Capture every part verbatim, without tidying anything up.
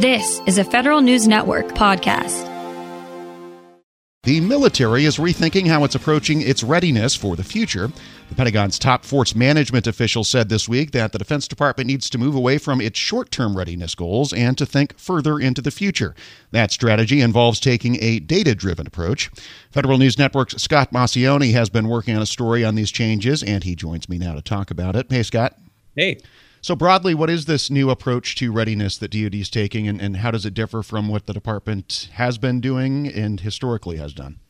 This is a Federal News Network podcast. The military is rethinking how it's approaching its readiness for the future. The Pentagon's top force management official said this week that the Defense Department needs to move away from its short-term readiness goals and to think further into the future. That strategy involves taking a data-driven approach. Federal News Network's Scott Massioni has been working on a story on these changes, and he joins me now to talk about it. Hey, Scott. Hey. So broadly, what is this new approach to readiness that D O D is taking, and, and how does it differ from what the department has been doing and historically has done?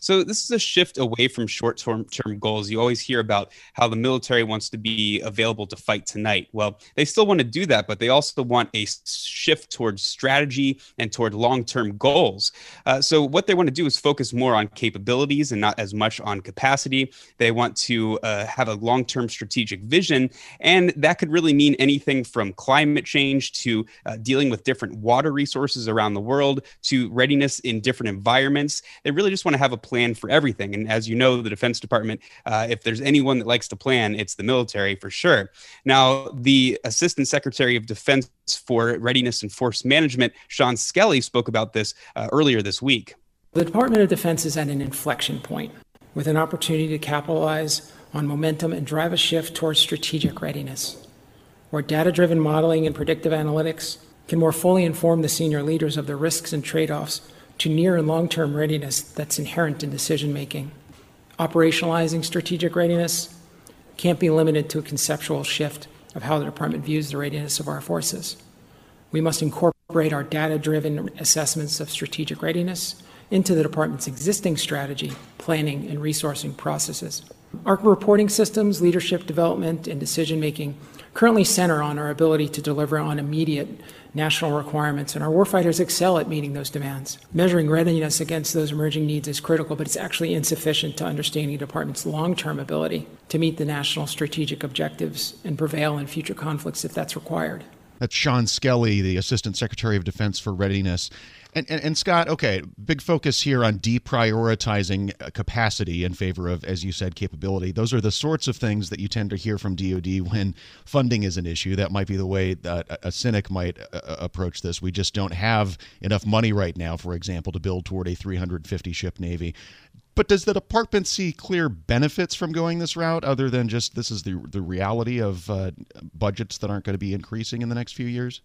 So this is a shift away from short-term term goals. You always hear about how the military wants to be available to fight tonight. Well, they still want to do that, but they also want a shift towards strategy and toward long-term goals. Uh, so what they want to do is focus more on capabilities and not as much on capacity. They want to uh, have a long-term strategic vision, and that could really mean anything from climate change to uh, dealing with different water resources around the world to readiness in different environments. They really just want to have a plan for everything. And as you know, the Defense Department, uh, if there's anyone that likes to plan, it's the military for sure. Now, the Assistant Secretary of Defense for Readiness and Force Management, Sean Skelly, spoke about this uh, earlier this week. The Department of Defense is at an inflection point with an opportunity to capitalize on momentum and drive a shift towards strategic readiness, where data-driven modeling and predictive analytics can more fully inform the senior leaders of the risks and trade-offs to near and long-term readiness that's inherent in decision-making. Operationalizing strategic readiness can't be limited to a conceptual shift of how the department views the readiness of our forces. We must incorporate our data-driven assessments of strategic readiness into the department's existing strategy, planning, and resourcing processes. Our reporting systems, leadership development, and decision-making currently center on our ability to deliver on immediate national requirements, and our warfighters excel at meeting those demands. Measuring readiness against those emerging needs is critical, but it's actually insufficient to understanding the department's long-term ability to meet the national strategic objectives and prevail in future conflicts if that's required. That's Sean Skelly, the Assistant Secretary of Defense for Readiness. And, and, and Scott, okay, big focus here on deprioritizing capacity in favor of, as you said, capability. Those are the sorts of things that you tend to hear from D O D when funding is an issue. That might be the way that a cynic might uh, approach this. We just don't have enough money right now, for example, to build toward a three hundred fifty ship Navy. But does the department see clear benefits from going this route other than just this is the the reality of uh, budgets that aren't going to be increasing in the next few years?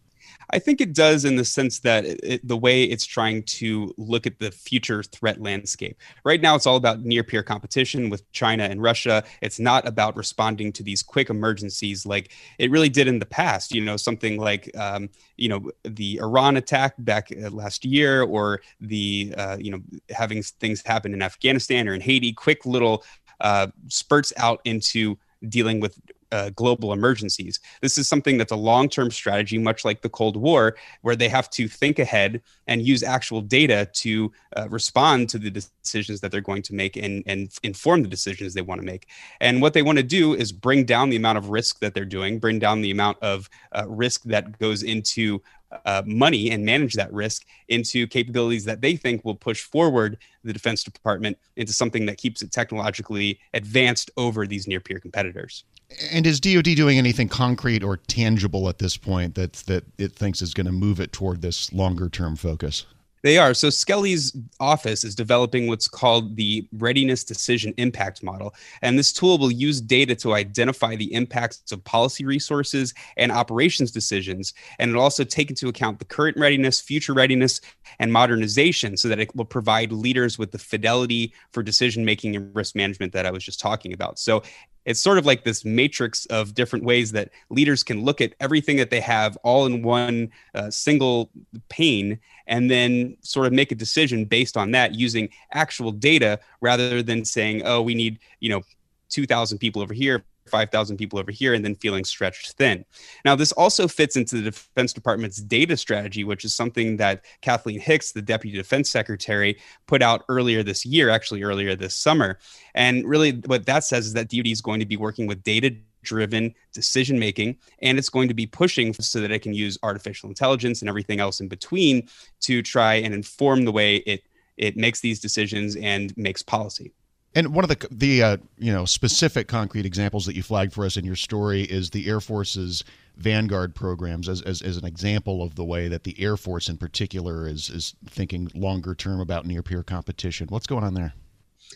I think it does in the sense that it, the way it's trying to look at the future threat landscape. Right now, it's all about near-peer competition with China and Russia. It's not about responding to these quick emergencies like it really did in the past, you know, something like, um, you know, the Iran attack back last year or the, uh, you know, having things happen in Afghanistan or in Haiti, quick little uh, spurts out into dealing with Uh, global emergencies. This is something that's a long-term strategy, much like the Cold War, where they have to think ahead and use actual data to uh, respond to the decisions that they're going to make and, and inform the decisions they want to make. And what they want to do is bring down the amount of risk that they're doing, bring down the amount of uh, risk that goes into uh, money and manage that risk into capabilities that they think will push forward the Defense Department into something that keeps it technologically advanced over these near-peer competitors. And is D O D doing anything concrete or tangible at this point that that it thinks is going to move it toward this longer-term focus? They are. So Skelly's office is developing what's called the Readiness Decision Impact Model. And this tool will use data to identify the impacts of policy resources and operations decisions. And it'll also take into account the current readiness, future readiness, and modernization so that it will provide leaders with the fidelity for decision-making and risk management that I was just talking about. So it's sort of like this matrix of different ways that leaders can look at everything that they have all in one uh, single pane and then sort of make a decision based on that using actual data rather than saying, oh, we need, you know, two thousand people over here, five thousand people over here, and then feeling stretched thin. Now, this also fits into the Defense Department's data strategy, which is something that Kathleen Hicks, the Deputy Defense Secretary, put out earlier this year, actually earlier this summer. And really what that says is that D O D is going to be working with data-driven decision-making, and it's going to be pushing so that it can use artificial intelligence and everything else in between to try and inform the way it, it makes these decisions and makes policy. And one of the the uh, you know specific concrete examples that you flagged for us in your story is the Air Force's Vanguard programs as, as, as an example of the way that the Air Force in particular is is thinking longer term about near-peer competition. What's going on there?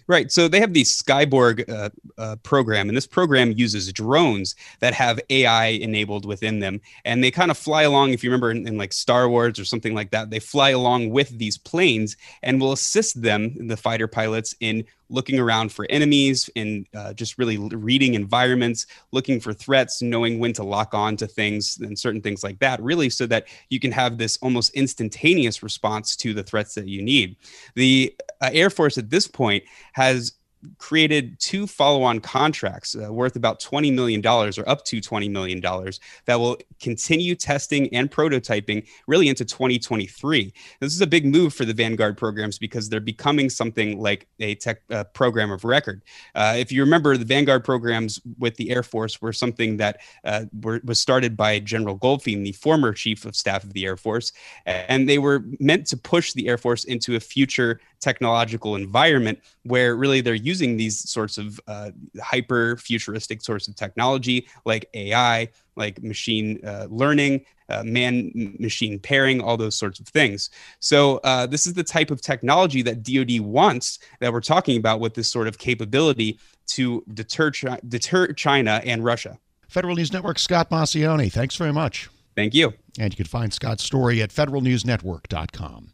Right. So they have the Skyborg uh, uh, program, and this program uses drones that have A I enabled within them. And they kind of fly along, if you remember in, in like Star Wars or something like that, they fly along with these planes and will assist them, the fighter pilots, in looking around for enemies and uh, just really reading environments, looking for threats, knowing when to lock on to things and certain things like that, really so that you can have this almost instantaneous response to the threats that you need. The uh, Air Force at this point has created two follow-on contracts uh, worth about twenty million dollars or up to twenty million dollars that will continue testing and prototyping really into twenty twenty-three. This is a big move for the Vanguard programs because they're becoming something like a tech uh, program of record. Uh, if you remember, the Vanguard programs with the Air Force were something that uh, were, was started by General Goldfein, the former chief of staff of the Air Force, and they were meant to push the Air Force into a future technological environment where really they're using these sorts of uh, hyper futuristic sorts of technology like A I, like machine uh, learning, uh, man-machine pairing, all those sorts of things. So uh, this is the type of technology that D O D wants that we're talking about with this sort of capability to deter, chi- deter China and Russia. Federal News Network, Scott Massioni, thanks very much. Thank you. And you can find Scott's story at federal news network dot com.